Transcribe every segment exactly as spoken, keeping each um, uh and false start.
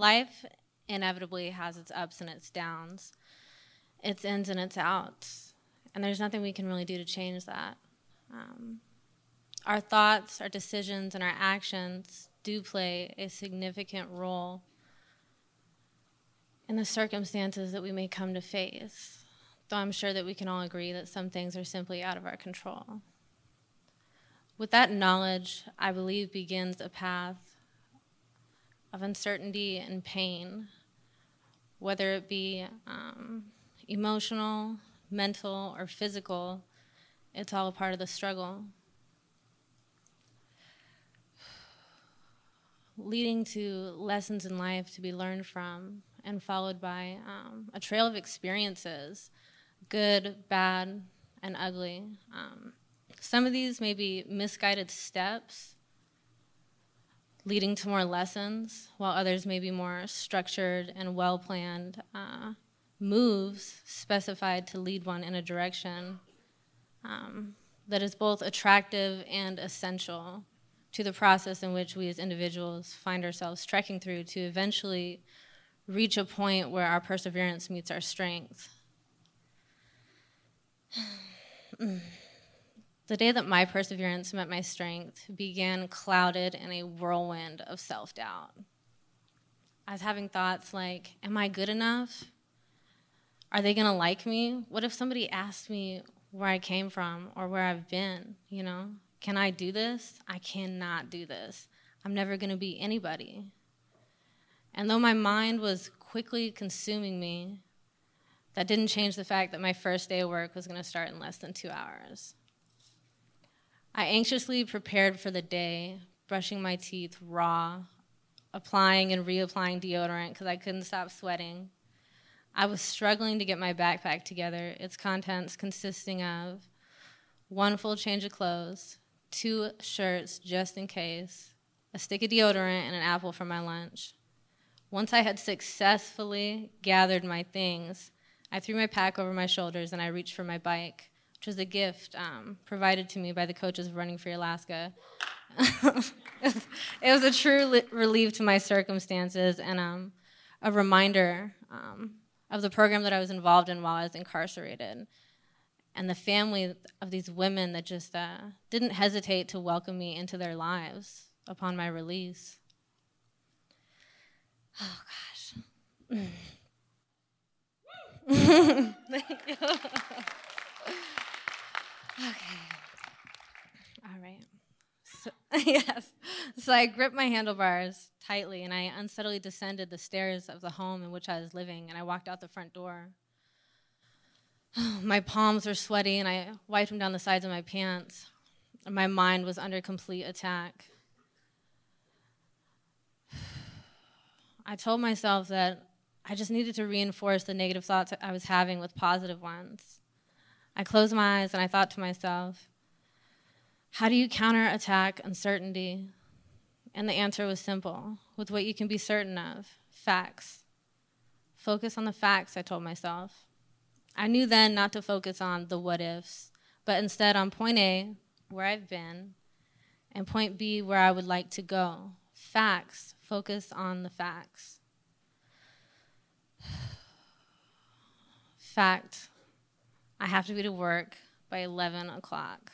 Life inevitably has its ups and its downs, its ins and its outs, and there's nothing we can really do to change that. Um, our thoughts, our decisions, and our actions do play a significant role in the circumstances that we may come to face, though I'm sure that we can all agree that some things are simply out of our control. With that knowledge, I believe begins a path of uncertainty and pain, whether it be um, emotional, mental, or physical. It's all a part of the struggle, leading to lessons in life to be learned from and followed by um, a trail of experiences, good, bad, and ugly. Um, some of these may be misguided steps leading to more lessons, while others may be more structured and well-planned uh, moves specified to lead one in a direction um, that is both attractive and essential to the process in which we as individuals find ourselves trekking through to eventually reach a point where our perseverance meets our strength. The day that my perseverance met my strength began clouded in a whirlwind of self-doubt. I was having thoughts like, am I good enough? Are they gonna like me? What if somebody asked me where I came from or where I've been, you know? Can I do this? I cannot do this. I'm never gonna be anybody. And though my mind was quickly consuming me, that didn't change the fact that my first day of work was gonna start in less than two hours. I anxiously prepared for the day, brushing my teeth raw, applying and reapplying deodorant because I couldn't stop sweating. I was struggling to get my backpack together, its contents consisting of one full change of clothes, two shirts just in case, a stick of deodorant, and an apple for my lunch. Once I had successfully gathered my things, I threw my pack over my shoulders and I reached for my bike, which was a gift um, provided to me by the coaches of Running Free Alaska. It was a true li- relief to my circumstances and um, a reminder um, of the program that I was involved in while I was incarcerated and the family of these women that just uh, didn't hesitate to welcome me into their lives upon my release. Oh, gosh. Thank you. Okay. All right. So, yes. So I gripped my handlebars tightly, and I unsteadily descended the stairs of the home in which I was living, and I walked out the front door. My palms were sweaty, and I wiped them down the sides of my pants. My mind was under complete attack. I told myself that I just needed to reinforce the negative thoughts I was having with positive ones. I closed my eyes and I thought to myself, how do you counterattack uncertainty? And the answer was simple, with what you can be certain of, facts. Focus on the facts, I told myself. I knew then not to focus on the what ifs, but instead on point A, where I've been, and point B, where I would like to go. Facts, focus on the facts. Fact. I have to be to work by eleven o'clock.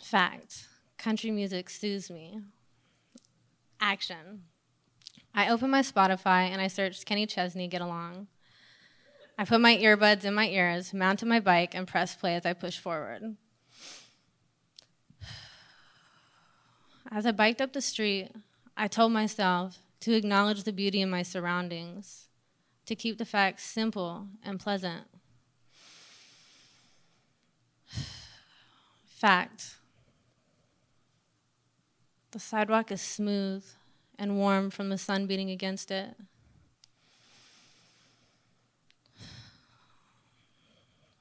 Fact, country music soothes me. Action, I opened my Spotify and I searched Kenny Chesney, Get Along. I put my earbuds in my ears, mounted my bike, and pressed play as I pushed forward. As I biked up the street, I told myself to acknowledge the beauty in my surroundings, to keep the facts simple and pleasant. Fact. The sidewalk is smooth and warm from the sun beating against it.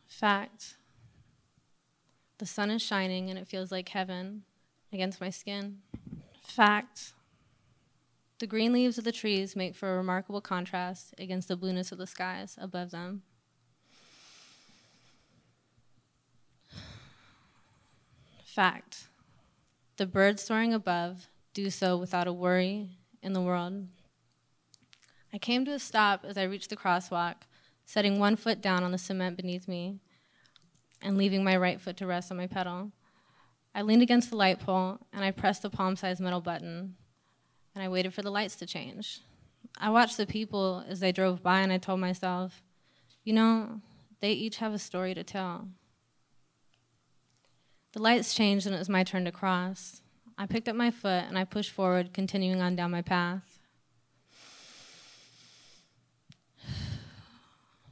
Fact. The sun is shining and it feels like heaven against my skin. Fact. The green leaves of the trees make for a remarkable contrast against the blueness of the skies above them. Fact. The birds soaring above do so without a worry in the world. I came to a stop as I reached the crosswalk, setting one foot down on the cement beneath me and leaving my right foot to rest on my pedal. I leaned against the light pole, and I pressed the palm-sized metal button, and I waited for the lights to change. I watched the people as they drove by, and I told myself, you know, they each have a story to tell. The lights changed, and it was my turn to cross. I picked up my foot, and I pushed forward, continuing on down my path.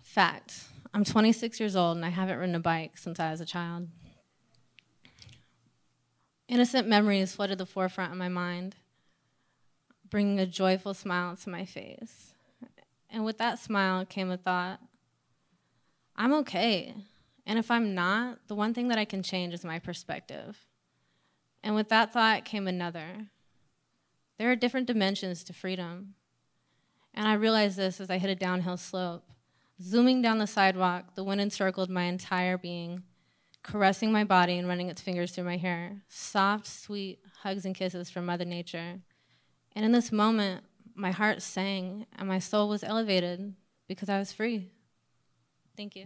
Fact, I'm twenty-six years old, and I haven't ridden a bike since I was a child. Innocent memories flooded the forefront of my mind, bringing a joyful smile to my face. And with that smile came a thought, I'm okay. And if I'm not, the one thing that I can change is my perspective. And with that thought came another. There are different dimensions to freedom. And I realized this as I hit a downhill slope. Zooming down the sidewalk, the wind encircled my entire being, caressing my body and running its fingers through my hair. Soft, sweet hugs and kisses from Mother Nature. And in this moment, my heart sang and my soul was elevated because I was free. Thank you.